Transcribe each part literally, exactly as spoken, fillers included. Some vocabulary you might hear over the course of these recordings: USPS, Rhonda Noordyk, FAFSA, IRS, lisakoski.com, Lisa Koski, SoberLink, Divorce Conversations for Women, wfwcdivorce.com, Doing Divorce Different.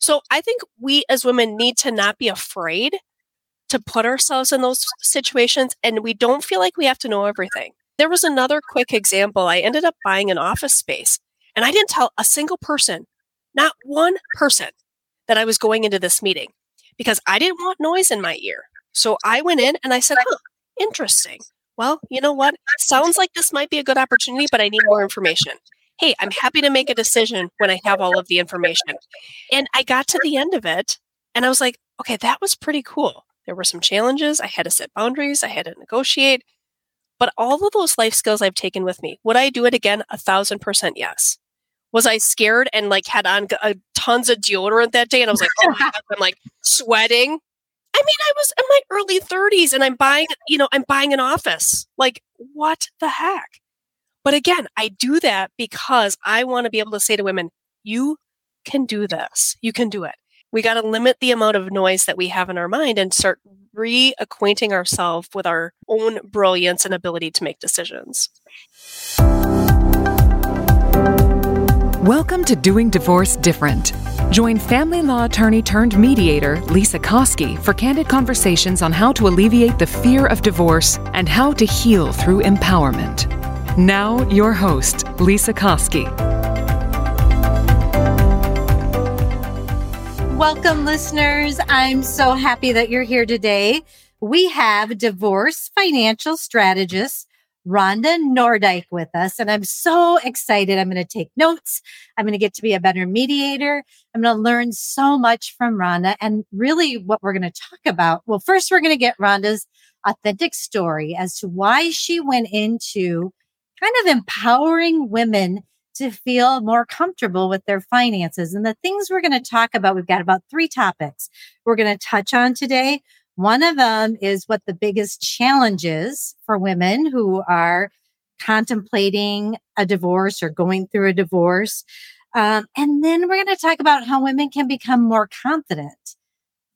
So I think we as women need to not be afraid to put ourselves in those situations, and we don't feel like we have to know everything. There was another quick example. I ended up buying an office space, and I didn't tell a single person, not one person, that I was going into this meeting because I didn't want noise in my ear. So I went in and I said, oh, interesting. Well, you know what? It sounds like this might be a good opportunity, but I need more information. Hey, I'm happy to make a decision when I have all of the information. And I got to the end of it and I was like, okay, that was pretty cool. There were some challenges. I had to set boundaries. I had to negotiate. But all of those life skills I've taken with me, would I do it again? A thousand percent yes. Was I scared and like had on uh, tons of deodorant that day? And I was like, oh my God, I'm like sweating. I mean, I was in my early thirties and I'm buying, you know, I'm buying an office. Like, what the heck? But again, I do that because I want to be able to say to women, you can do this. You can do it. We got to limit the amount of noise that we have in our mind and start reacquainting ourselves with our own brilliance and ability to make decisions. Welcome to Doing Divorce Different. Join family law attorney turned mediator Lisa Koski for candid conversations on how to alleviate the fear of divorce and how to heal through empowerment. Now, your host, Lisa Koski. Welcome, listeners. I'm so happy that you're here today. We have divorce financial strategist Rhonda Noordyk with us, and I'm so excited. I'm going to take notes. I'm going to get to be a better mediator. I'm going to learn so much from Rhonda. And really what we're going to talk about, well, first, we're going to get Rhonda's authentic story as to why she went into kind of empowering women to feel more comfortable with their finances. And the things we're going to talk about, we've got about three topics we're going to touch on today. One of them is what the biggest challenges for women who are contemplating a divorce or going through a divorce. Um, and then we're going to talk about how women can become more confident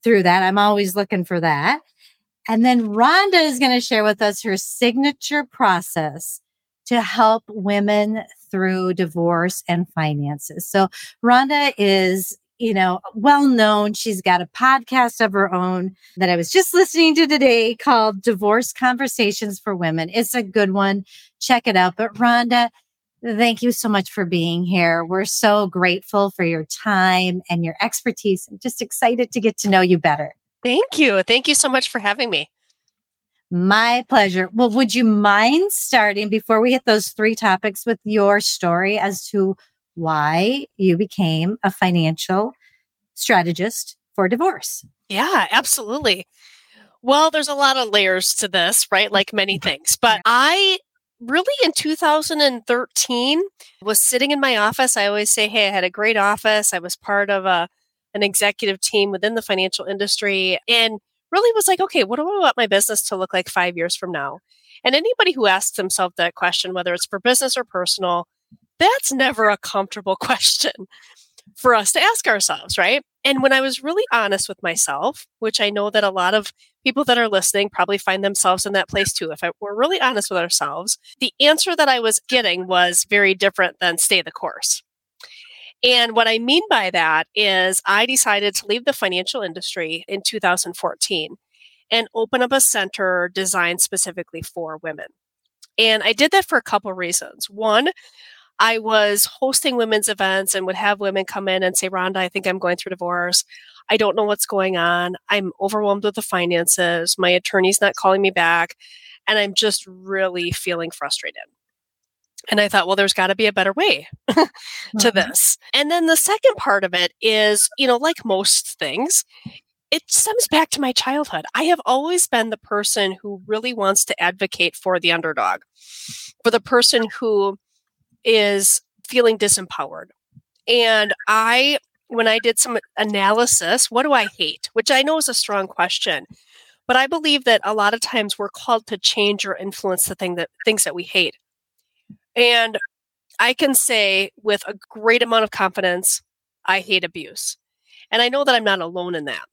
through that. I'm always looking for that. And then Rhonda is going to share with us her signature process to help women through divorce and finances. So Rhonda is, you know, well-known. She's got a podcast of her own that I was just listening to today called Divorce Conversations for Women. It's a good one. Check it out. But Rhonda, thank you so much for being here. We're so grateful for your time and your expertise. I'm just excited to get to know you better. Thank you. Thank you so much for having me. My pleasure. Well, would you mind starting before we hit those three topics with your story as to why you became a financial strategist for divorce? Yeah, absolutely. Well, there's a lot of layers to this, right? Like many things. But I really in two thousand thirteen was sitting in my office. I always say, hey, I had a great office. I was part of a, an executive team within the financial industry. And really was like, okay, what do I want my business to look like five years from now? And anybody who asks themselves that question, whether it's for business or personal, that's never a comfortable question for us to ask ourselves, right? And when I was really honest with myself, which I know that a lot of people that are listening probably find themselves in that place too. If I were really honest with ourselves, the answer that I was getting was very different than stay the course. And what I mean by that is I decided to leave the financial industry in two thousand fourteen and open up a center designed specifically for women. And I did that for a couple of reasons. One, I was hosting women's events and would have women come in and say, Rhonda, I think I'm going through divorce. I don't know what's going on. I'm overwhelmed with the finances. My attorney's not calling me back. And I'm just really feeling frustrated. And I thought, well, there's got to be a better way to mm-hmm. this. And then the second part of it is, you know, like most things, it stems back to my childhood. I have always been the person who really wants to advocate for the underdog, for the person who is feeling disempowered. And I when I did some analysis, what do I hate? Which I know is a strong question, but I believe that a lot of times we're called to change or influence the thing that things that we hate. And I can say with a great amount of confidence, I hate abuse. And I know that I'm not alone in that.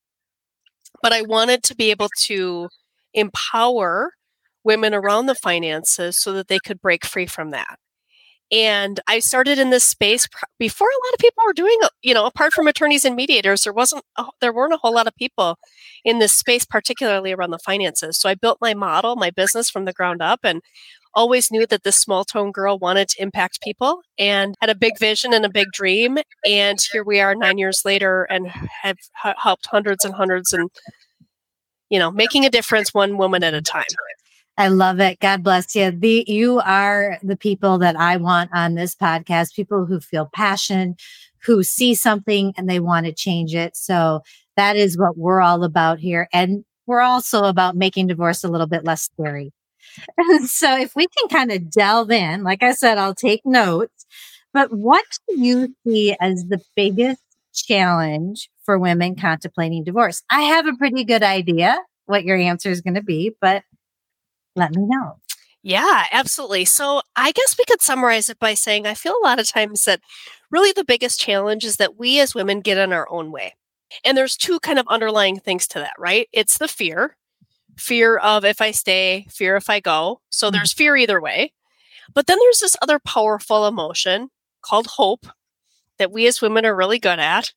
But I wanted to be able to empower women around the finances so that they could break free from that. And I started in this space pr- before a lot of people were doing, you know, apart from attorneys and mediators, there wasn't, a, there weren't a whole lot of people in this space, particularly around the finances. So I built my model, my business from the ground up, and always knew that this small town girl wanted to impact people and had a big vision and a big dream. And here we are nine years later and have h- helped hundreds and hundreds and, you know, making a difference one woman at a time. I love it. God bless you. The, you are the people that I want on this podcast, people who feel passion, who see something and they want to change it. So that is what we're all about here. And we're also about making divorce a little bit less scary. So if we can kind of delve in, like I said, I'll take notes, but what do you see as the biggest challenge for women contemplating divorce? I have a pretty good idea what your answer is going to be, but let me know. Yeah, absolutely. So I guess we could summarize it by saying I feel a lot of times that really the biggest challenge is that we as women get in our own way. And there's two kind of underlying things to that, right? It's the fear, fear of if I stay, fear if I go. So there's fear either way. But then there's this other powerful emotion called hope that we as women are really good at.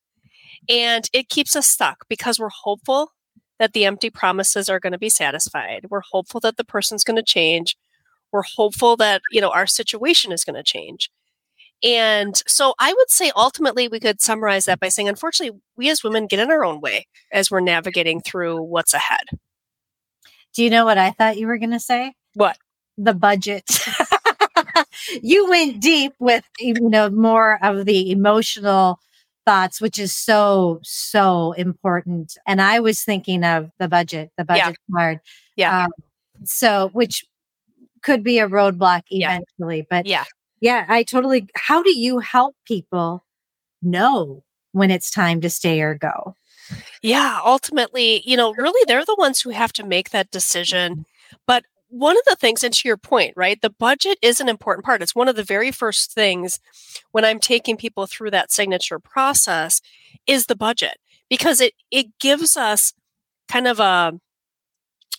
And it keeps us stuck because we're hopeful that the empty promises are going to be satisfied. We're hopeful that the person's going to change. We're hopeful that, you know, our situation is going to change. And so I would say ultimately we could summarize that by saying, unfortunately, we as women get in our own way as we're navigating through what's ahead. Do you know what I thought you were going to say? What? The budget. You went deep with, you know, more of the emotional thoughts, which is so, so important. And I was thinking of the budget, the budget yeah. card. Yeah. Um, so, which could be a roadblock eventually, yeah. but yeah, yeah, I totally, how do you help people know when it's time to stay or go? Yeah. Ultimately, you know, really they're the ones who have to make that decision. But one of the things, and to your point, right, the budget is an important part. It's one of the very first things when I'm taking people through that signature process is the budget, because it, it gives us kind of a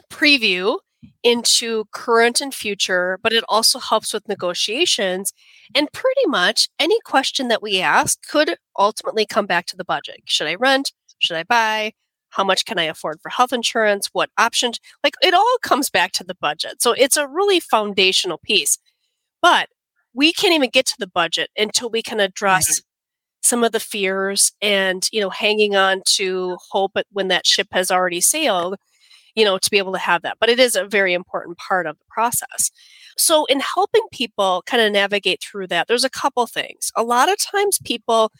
preview into current and future, but it also helps with negotiations. And pretty much any question that we ask could ultimately come back to the budget. Should I rent? Should I buy? How much can I afford for health insurance? What options? Like it all comes back to the budget. So it's a really foundational piece. But we can't even get to the budget until we can address some of the fears and, you know, hanging on to hope when that ship has already sailed, you know, to be able to have that. But it is a very important part of the process. So in helping people kind of navigate through that, there's a couple things. A lot of times people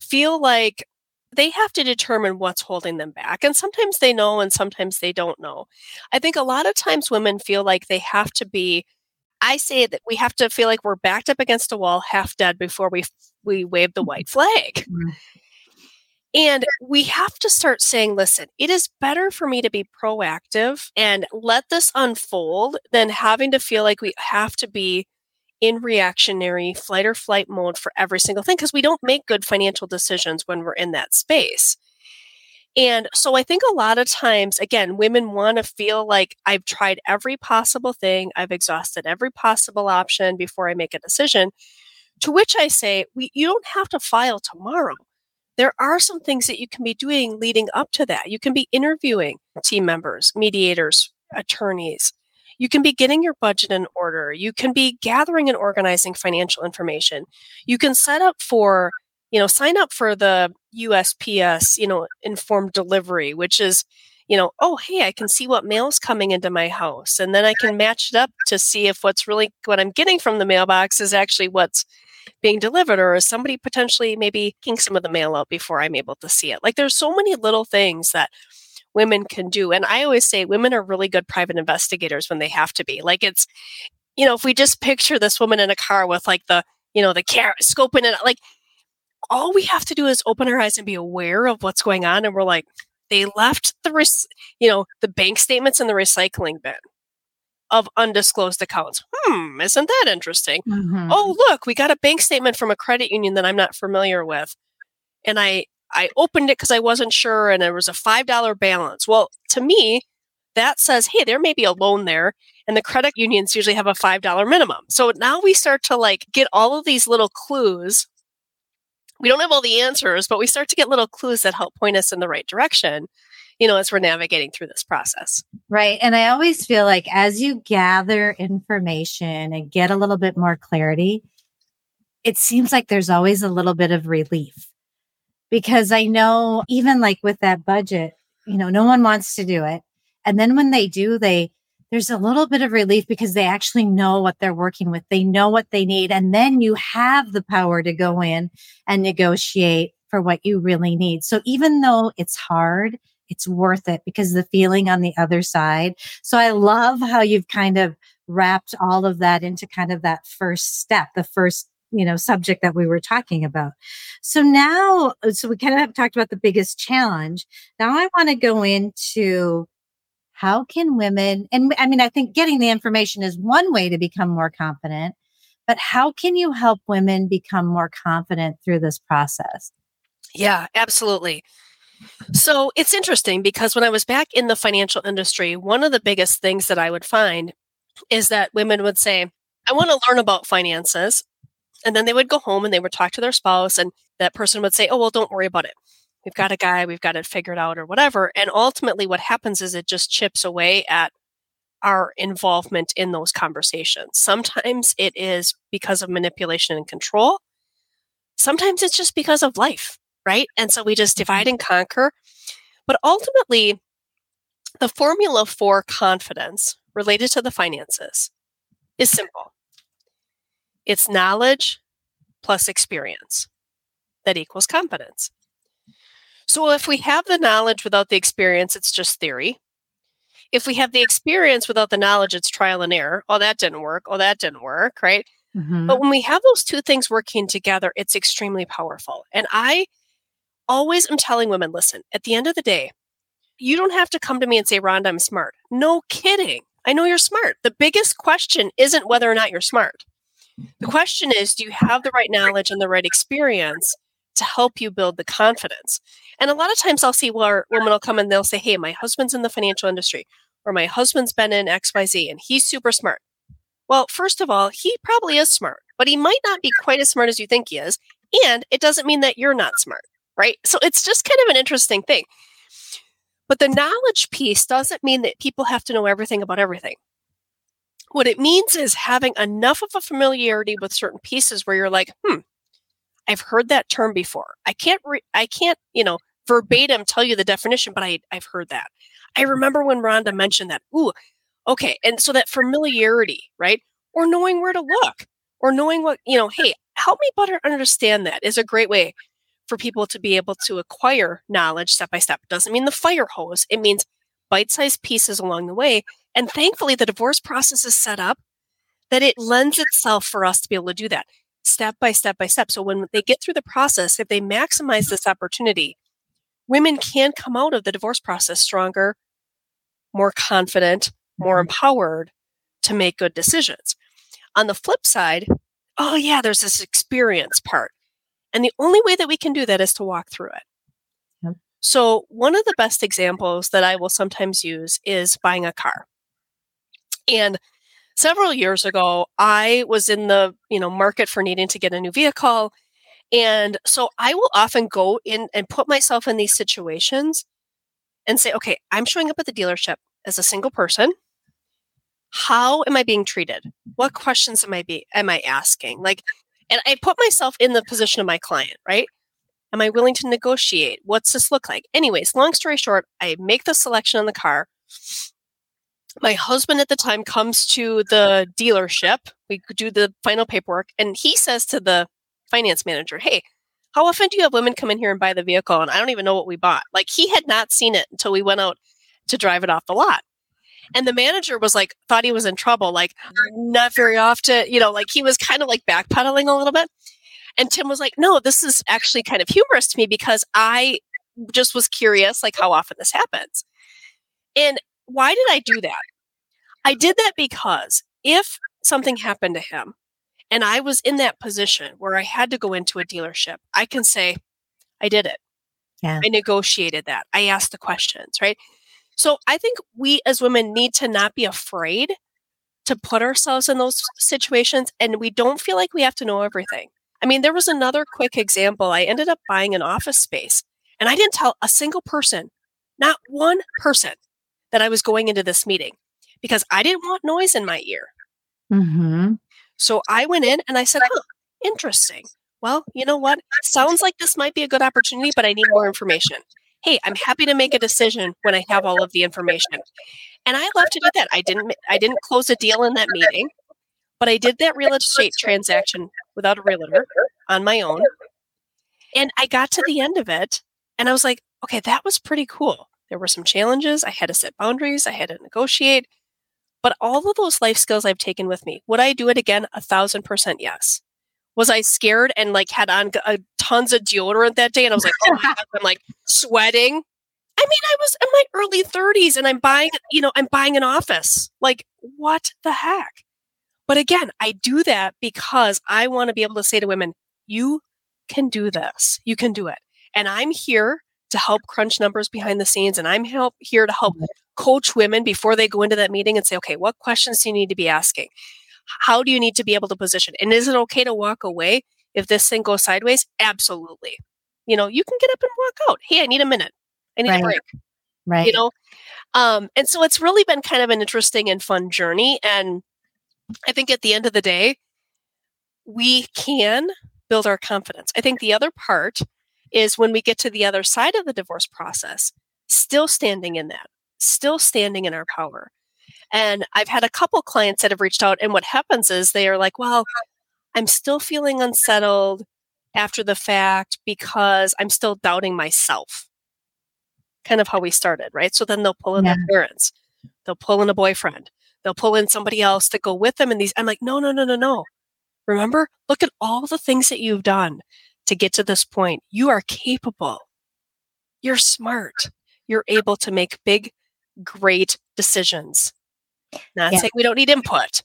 feel like they have to determine what's holding them back. And sometimes they know, and sometimes they don't know. I think a lot of times women feel like they have to be, I say that we have to feel like we're backed up against a wall, half dead before we, we wave the white flag. Mm-hmm. And we have to start saying, listen, it is better for me to be proactive and let this unfold than having to feel like we have to be in reactionary flight or flight mode for every single thing, because we don't make good financial decisions when we're in that space. And so I think a lot of times, again, women want to feel like I've tried every possible thing, I've exhausted every possible option before I make a decision, to which I say, we, you don't have to file tomorrow. There are some things that you can be doing leading up to that. You can be interviewing team members, mediators, attorneys. You can be getting your budget in order. You can be gathering and organizing financial information. You can set up for, you know, sign up for the U S P S, you know, informed delivery, which is, you know, oh, hey, I can see what mail's coming into my house. And then I can match it up to see if what's really, what I'm getting from the mailbox is actually what's being delivered, or is somebody potentially maybe taking some of the mail out before I'm able to see it. Like there's so many little things that women can do. And I always say women are really good private investigators when they have to be. Like it's, you know, if we just picture this woman in a car with like the, you know, the camera scoping it, like all we have to do is open our eyes and be aware of what's going on. And we're like, they left the, res- you know, the bank statements in the recycling bin of undisclosed accounts. Hmm, isn't that interesting? Mm-hmm. Oh, look, we got a bank statement from a credit union that I'm not familiar with. And I, I opened it because I wasn't sure, and there was a five dollars balance. Well, to me, that says, hey, there may be a loan there, and the credit unions usually have a five dollars minimum. So now we start to like get all of these little clues. We don't have all the answers, but we start to get little clues that help point us in the right direction, you know, as we're navigating through this process. Right. And I always feel like as you gather information and get a little bit more clarity, it seems like there's always a little bit of relief. Because I know even like with that budget, you know, no one wants to do it. And then when they do, they there's a little bit of relief because they actually know what they're working with. They know what they need. And then you have the power to go in and negotiate for what you really need. So even though it's hard, it's worth it because the feeling on the other side. So I love how you've kind of wrapped all of that into kind of that first step, the first you know, subject that we were talking about. So now, so we kind of have talked about the biggest challenge. Now I want to go into how can women, and I mean, I think getting the information is one way to become more confident, but how can you help women become more confident through this process? Yeah, absolutely. So it's interesting because when I was back in the financial industry, one of the biggest things that I would find is that women would say, I want to learn about finances. And then they would go home and they would talk to their spouse, and that person would say, oh, well, don't worry about it. We've got a guy, we've got it figured out or whatever. And ultimately what happens is it just chips away at our involvement in those conversations. Sometimes it is because of manipulation and control. Sometimes it's just because of life, right? And so we just divide and conquer. But ultimately, the formula for confidence related to the finances is simple. It's knowledge plus experience that equals confidence. So if we have the knowledge without the experience, it's just theory. If we have the experience without the knowledge, it's trial and error. Oh, that didn't work. Oh, that didn't work, right? Mm-hmm. But when we have those two things working together, it's extremely powerful. And I always am telling women, listen, at the end of the day, you don't have to come to me and say, Rhonda, I'm smart. No kidding. I know you're smart. The biggest question isn't whether or not you're smart. The question is, do you have the right knowledge and the right experience to help you build the confidence? And a lot of times I'll see where women will come and they'll say, hey, my husband's in the financial industry, or my husband's been in X Y Z and he's super smart. Well, first of all, he probably is smart, but he might not be quite as smart as you think he is. And it doesn't mean that you're not smart, right? So it's just kind of an interesting thing. But the knowledge piece doesn't mean that people have to know everything about everything. What it means is having enough of a familiarity with certain pieces where you're like, hmm, I've heard that term before. I can't, re- I can't, you know, verbatim tell you the definition, but I, I've heard that. I remember when Rhonda mentioned that. Ooh, okay. And so that familiarity, right? Or knowing where to look, or knowing what, you know, hey, help me better understand that is a great way for people to be able to acquire knowledge step by step. It doesn't mean the fire hose. It means bite-sized pieces along the way. And thankfully, the divorce process is set up that it lends itself for us to be able to do that step by step by step. So when they get through the process, if they maximize this opportunity, women can come out of the divorce process stronger, more confident, more empowered to make good decisions. On the flip side, oh yeah, there's this experience part. And the only way that we can do that is to walk through it. Yep. So one of the best examples that I will sometimes use is buying a car. And several years ago, I was in the, you know, market for needing to get a new vehicle. And so I will often go in and put myself in these situations and say, okay, I'm showing up at the dealership as a single person. How am I being treated? What questions am I be, am I asking? Like, and I put myself in the position of my client, right? Am I willing to negotiate? What's this look like? Anyways, long story short, I make the selection on the car. My husband at the time comes to the dealership. We do the final paperwork. And he says to the finance manager, hey, how often do you have women come in here and buy the vehicle? And I don't even know what we bought. Like, he had not seen it until we went out to drive it off the lot. And the manager was like, thought he was in trouble. Like, not very often, you know, like he was kind of like backpedaling a little bit. And Tim was like, no, this is actually kind of humorous to me because I just was curious, like how often this happens. And why did I do that? I did that because if something happened to him and I was in that position where I had to go into a dealership, I can say, I did it. Yeah. I negotiated that. I asked the questions, right? So I think we as women need to not be afraid to put ourselves in those situations, and we don't feel like we have to know everything. I mean, there was another quick example. I ended up buying an office space, and I didn't tell a single person, not one person, that I was going into this meeting because I didn't want noise in my ear. Mm-hmm. So I went in and I said, oh, interesting. Well, you know what? Sounds like this might be a good opportunity, but I need more information. Hey, I'm happy to make a decision when I have all of the information. And I love to do that. I didn't I didn't close a deal in that meeting, but I did that real estate transaction without a realtor on my own. And I got to the end of it and I was like, okay, that was pretty cool. There were some challenges. I had to set boundaries. I had to negotiate. But all of those life skills I've taken with me, would I do it again? A thousand percent yes. Was I scared and like had on uh, tons of deodorant that day? And I was like, oh my God, I'm like sweating. I mean, I was in my early thirties and I'm buying, you know, I'm buying an office. Like, what the heck? But again, I do that because I want to be able to say to women, you can do this. You can do it. And I'm here to help crunch numbers behind the scenes. And I'm help here to help coach women before they go into that meeting and say, okay, what questions do you need to be asking? How do you need to be able to position? And is it okay to walk away if this thing goes sideways? Absolutely. You know, you can get up and walk out. Hey, I need a minute. I need right. a break. Right. You know? Um, and so it's really been kind of an interesting and fun journey. And I think at the end of the day, we can build our confidence. I think the other part is when we get to the other side of the divorce process, still standing in that, still standing in our power. And I've had a couple clients that have reached out, and what happens is they are like, well, I'm still feeling unsettled after the fact because I'm still doubting myself. Kind of how we started, right? So then they'll pull in yeah. their parents. They'll pull in a boyfriend. They'll pull in somebody else to go with them. And these, I'm like, no, no, no, no, no. Remember, look at all the things that you've done to get to this point. You are capable. You're smart. You're able to make big, great decisions. Not yeah. saying we don't need input,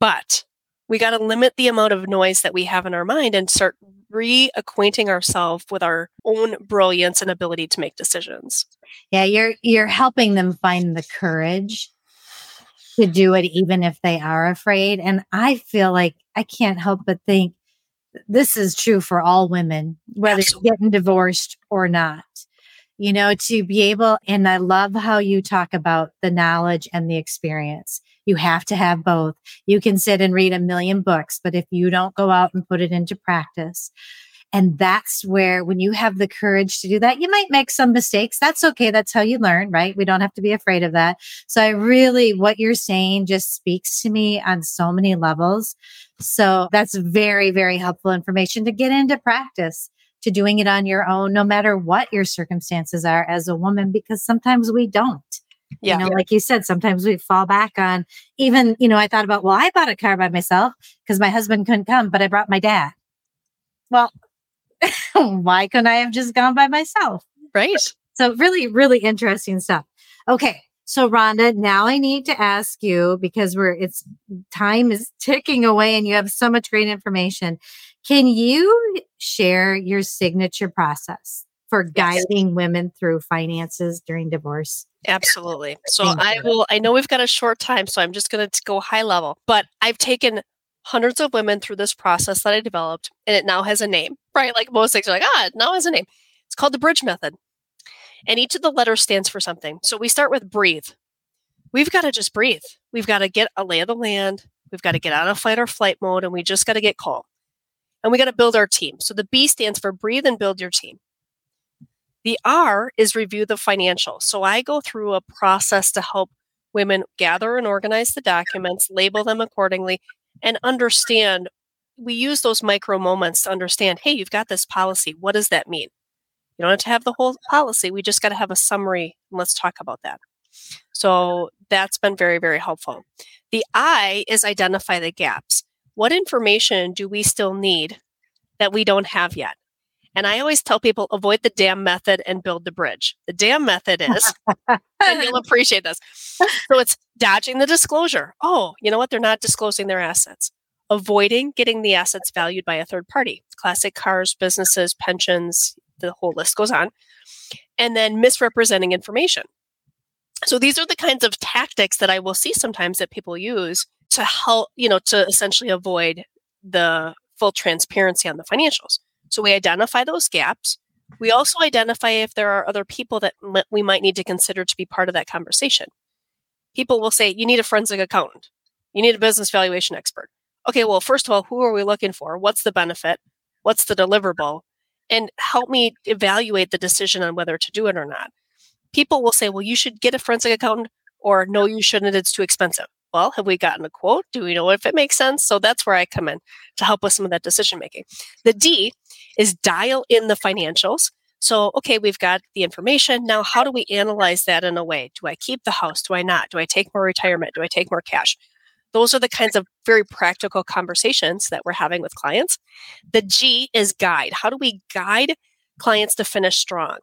but we got to limit the amount of noise that we have in our mind and start reacquainting ourselves with our own brilliance and ability to make decisions. Yeah, you're you're helping them find the courage to do it, even if they are afraid. And I feel like I can't help but think this is true for all women, whether Absolutely. You're getting divorced or not. You know, to be able, and I love how you talk about the knowledge and the experience. You have to have both. You can sit and read a million books, but if you don't go out and put it into practice, and that's where when you have the courage to do that, you might make some mistakes. That's okay. That's how you learn, right? We don't have to be afraid of that. So I really, what you're saying just speaks to me on so many levels. So that's very, very helpful information to get into practice. To doing it on your own, no matter what your circumstances are as a woman, because sometimes we don't. Yeah. You know, like you said, sometimes we fall back on even, you know, I thought about, well, I bought a car by myself because my husband couldn't come, but I brought my dad. Well, why couldn't I have just gone by myself? Right. So really, really interesting stuff. Okay. So Rhonda, now I need to ask you because we're it's time is ticking away and you have so much great information. Can you share your signature process for guiding women through finances during divorce? Absolutely. So I will, I know we've got a short time, so I'm just going to go high level, but I've taken hundreds of women through this process that I developed and it now has a name, right? Like most things are like, ah, it now has a name. It's called the bridge method. And each of the letters stands for something. So we start with breathe. We've got to just breathe. We've got to get a lay of the land. We've got to get out of fight or flight mode and we just got to get calm. And we got to build our team. So the B stands for breathe and build your team. The R is review the financials. So I go through a process to help women gather and organize the documents, label them accordingly, and understand. We use those micro moments to understand, hey, you've got this policy. What does that mean? You don't have to have the whole policy. We just got to have a summary. And let's talk about that. So that's been very, very helpful. The I is identify the gaps. What information do we still need that we don't have yet. And I always tell people, avoid the damn method and build the bridge. The damn method is, and you'll appreciate this. So it's dodging the disclosure. Oh, you know what? They're not disclosing their assets. Avoiding getting the assets valued by a third party. Classic cars, businesses, pensions, the whole list goes on. And then misrepresenting information. So these are the kinds of tactics that I will see sometimes that people use to help, you know, to essentially avoid the full transparency on the financials. So we identify those gaps. We also identify if there are other people that m- we might need to consider to be part of that conversation. People will say, you need a forensic accountant. You need a business valuation expert. Okay, well, first of all, who are we looking for? What's the benefit? What's the deliverable? And help me evaluate the decision on whether to do it or not. People will say, well, you should get a forensic accountant, or no, you shouldn't. It's too expensive. Well, have we gotten a quote? Do we know if it makes sense? So that's where I come in to help with some of that decision-making. The D is dial in the financials. So, okay, we've got the information. Now, how do we analyze that in a way? Do I keep the house? Do I not? Do I take more retirement? Do I take more cash? Those are the kinds of very practical conversations that we're having with clients. The G is guide. How do we guide clients to finish strong?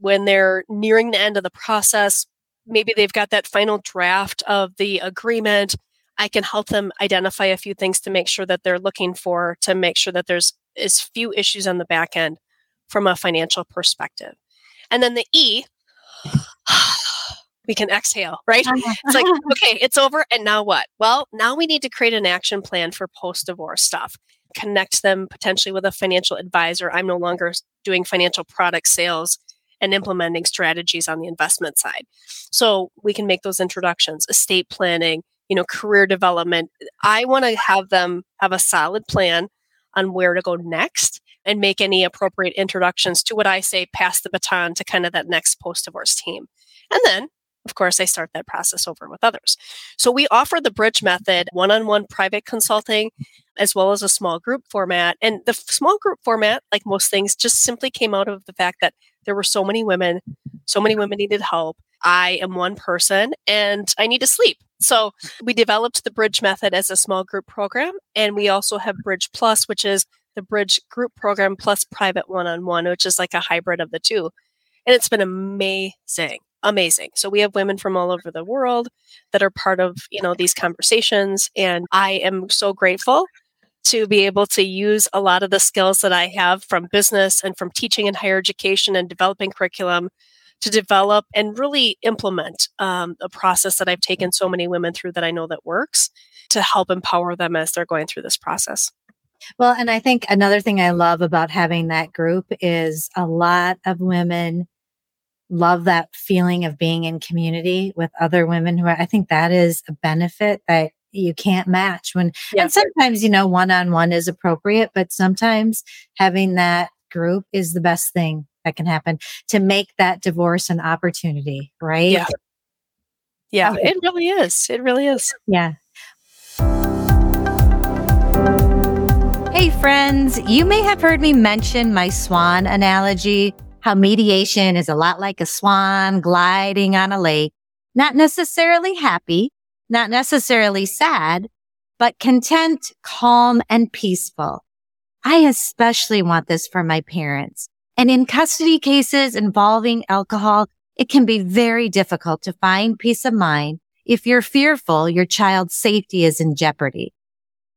When they're nearing the end of the process, maybe they've got that final draft of the agreement. I can help them identify a few things to make sure that they're looking for, to make sure that there's as few issues on the back end from a financial perspective. And then the E, we can exhale, right? It's like, okay, it's over. And now what? Well, now we need to create an action plan for post-divorce stuff. Connect them potentially with a financial advisor. I'm no longer doing financial product sales and implementing strategies on the investment side. So we can make those introductions, estate planning, you know, career development. I want to have them have a solid plan on where to go next and make any appropriate introductions to what I say, pass the baton to kind of that next post-divorce team. And then, of course, I start that process over with others. So we offer the bridge method, one-on-one private consulting, as well as a small group format. And the small group format, like most things, just simply came out of the fact that there were so many women, so many women needed help. I am one person and I need to sleep. So we developed the Bridge Method as a small group program. And we also have Bridge Plus, which is the Bridge group program plus private one-on-one, which is like a hybrid of the two. And it's been amazing, amazing. So we have women from all over the world that are part of, you know, these conversations. And I am so grateful to be able to use a lot of the skills that I have from business and from teaching in higher education and developing curriculum to develop and really implement um, a process that I've taken so many women through that I know that works to help empower them as they're going through this process. Well, and I think another thing I love about having that group is a lot of women love that feeling of being in community with other women who are, I think that is a benefit that you can't match when, yeah. And sometimes, you know, one-on-one is appropriate, but sometimes having that group is the best thing that can happen to make that divorce an opportunity, right? Yeah. Yeah, okay. It really is. It really is. Yeah. Hey friends, you may have heard me mention my swan analogy, how mediation is a lot like a swan gliding on a lake, not necessarily happy, not necessarily sad, but content, calm, and peaceful. I especially want this for my parents. And in custody cases involving alcohol, it can be very difficult to find peace of mind if you're fearful your child's safety is in jeopardy.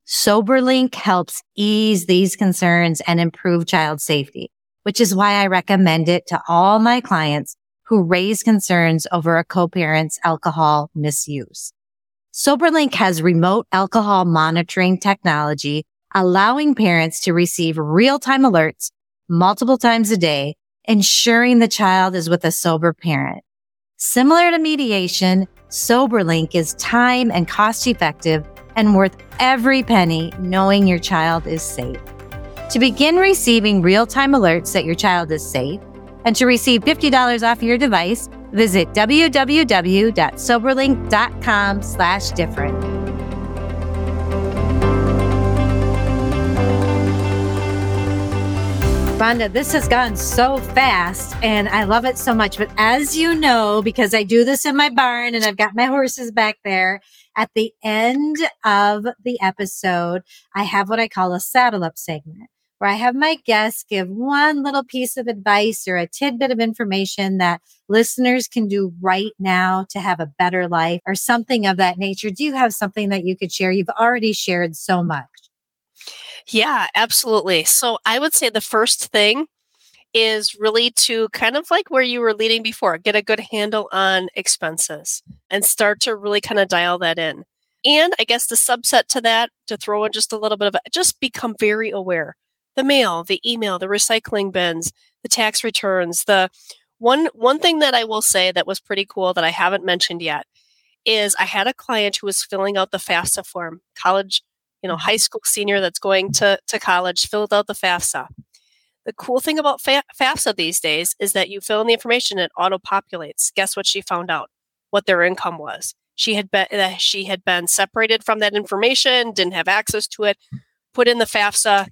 SoberLink helps ease these concerns and improve child safety, which is why I recommend it to all my clients who raise concerns over a co-parent's alcohol misuse. SoberLink has remote alcohol monitoring technology, allowing parents to receive real-time alerts multiple times a day, ensuring the child is with a sober parent. Similar to mediation, SoberLink is time and cost-effective and worth every penny knowing your child is safe. To begin receiving real-time alerts that your child is safe and to receive fifty dollars off your device, visit www.soberlink.com slash different. Rhonda, this has gone so fast and I love it so much. But as you know, because I do this in my barn and I've got my horses back there, at the end of the episode, I have what I call a saddle up segment, where I have my guests give one little piece of advice or a tidbit of information that listeners can do right now to have a better life or something of that nature. Do you have something that you could share? You've already shared so much. Yeah, absolutely. So I would say the first thing is really to kind of like where you were leading before, get a good handle on expenses and start to really kind of dial that in. And I guess the subset to that, to throw in just a little bit of, just become very aware. The mail, the email, the recycling bins, the tax returns. The one one thing that I will say that was pretty cool that I haven't mentioned yet is I had a client who was filling out the FAFSA form, college, you know, high school senior that's going to, to college, filled out the FAFSA. The cool thing about fa- FAFSA these days is that you fill in the information, it auto-populates. Guess what she found out? What their income was. She had been, uh, she had been separated from that information, didn't have access to it, put in the FAFSA.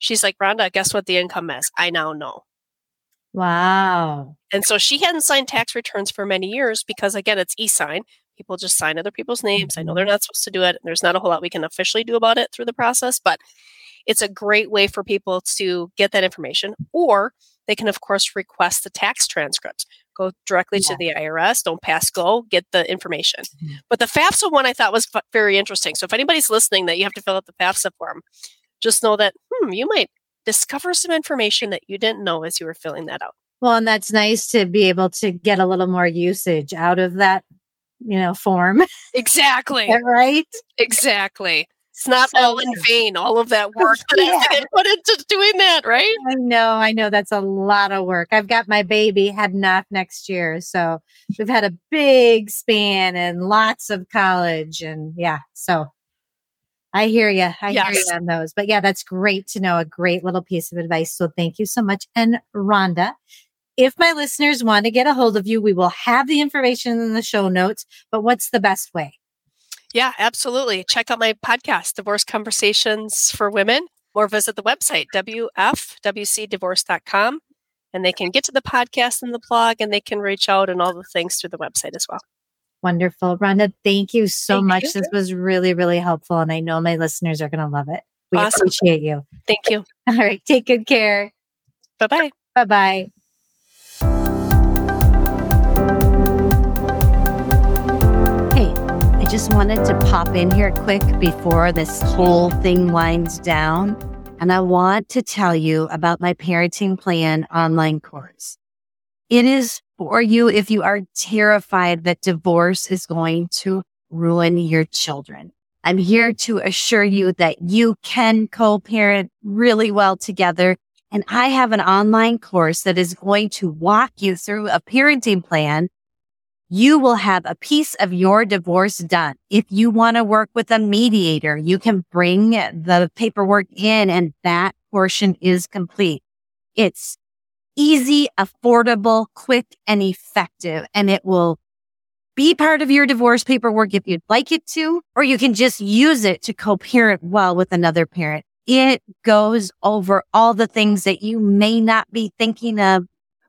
She's like, Rhonda, guess what the income is? I now know. Wow. And so she hadn't signed tax returns for many years because, again, it's e-sign. People just sign other people's names. I know they're not supposed to do it. And there's not a whole lot we can officially do about it through the process, but it's a great way for people to get that information. Or they can, of course, request the tax transcripts. Go directly yeah. to the I R S. Don't pass go. Get the information. Mm-hmm. But the FAFSA one I thought was f- very interesting. So if anybody's listening that you have to fill out the FAFSA form, just know that hmm, you might discover some information that you didn't know as you were filling that out. Well, and that's nice to be able to get a little more usage out of that, you know, form. Exactly. Right? Exactly. It's not so, all in vain, all of that work that yeah. has been put into doing that, right? I know. I know that's a lot of work. I've got my baby heading off next year. So we've had a big span and lots of college and yeah, so. I hear you. I yes. hear you on those. But yeah, that's great to know. A great little piece of advice. So thank you so much. And Rhonda, if my listeners want to get a hold of you, we will have the information in the show notes. But what's the best way? Yeah, absolutely. Check out my podcast, Divorce Conversations for Women, or visit the website, w f w c divorce dot com. And they can get to the podcast and the blog, and they can reach out and all the things through the website as well. Wonderful. Rhonda, thank you so thank much. You. This was really, really helpful. And I know my listeners are going to love it. We awesome. Appreciate you. Thank you. All right. Take good care. Bye-bye. Bye-bye. Hey, I just wanted to pop in here quick before this whole thing winds down. And I want to tell you about my Parenting Plan online course. It is for you if you are terrified that divorce is going to ruin your children. I'm here to assure you that you can co-parent really well together. And I have an online course that is going to walk you through a parenting plan. You will have a piece of your divorce done. If you want to work with a mediator, you can bring the paperwork in and that portion is complete. It's easy, affordable, quick, and effective. And it will be part of your divorce paperwork if you'd like it to, or you can just use it to co-parent well with another parent. It goes over all the things that you may not be thinking of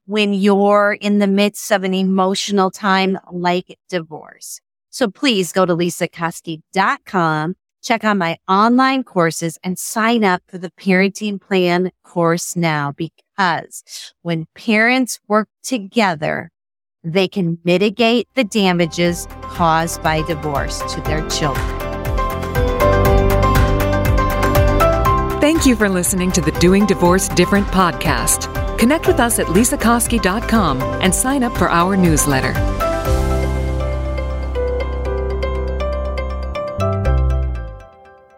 when you're in the midst of an emotional time like divorce. So please go to lisa koski dot com, check out my online courses, and sign up for the Parenting Plan course now, because Because when parents work together, they can mitigate the damages caused by divorce to their children. Thank you for listening to the Doing Divorce Different podcast. Connect with us at lisa koski dot com and sign up for our newsletter.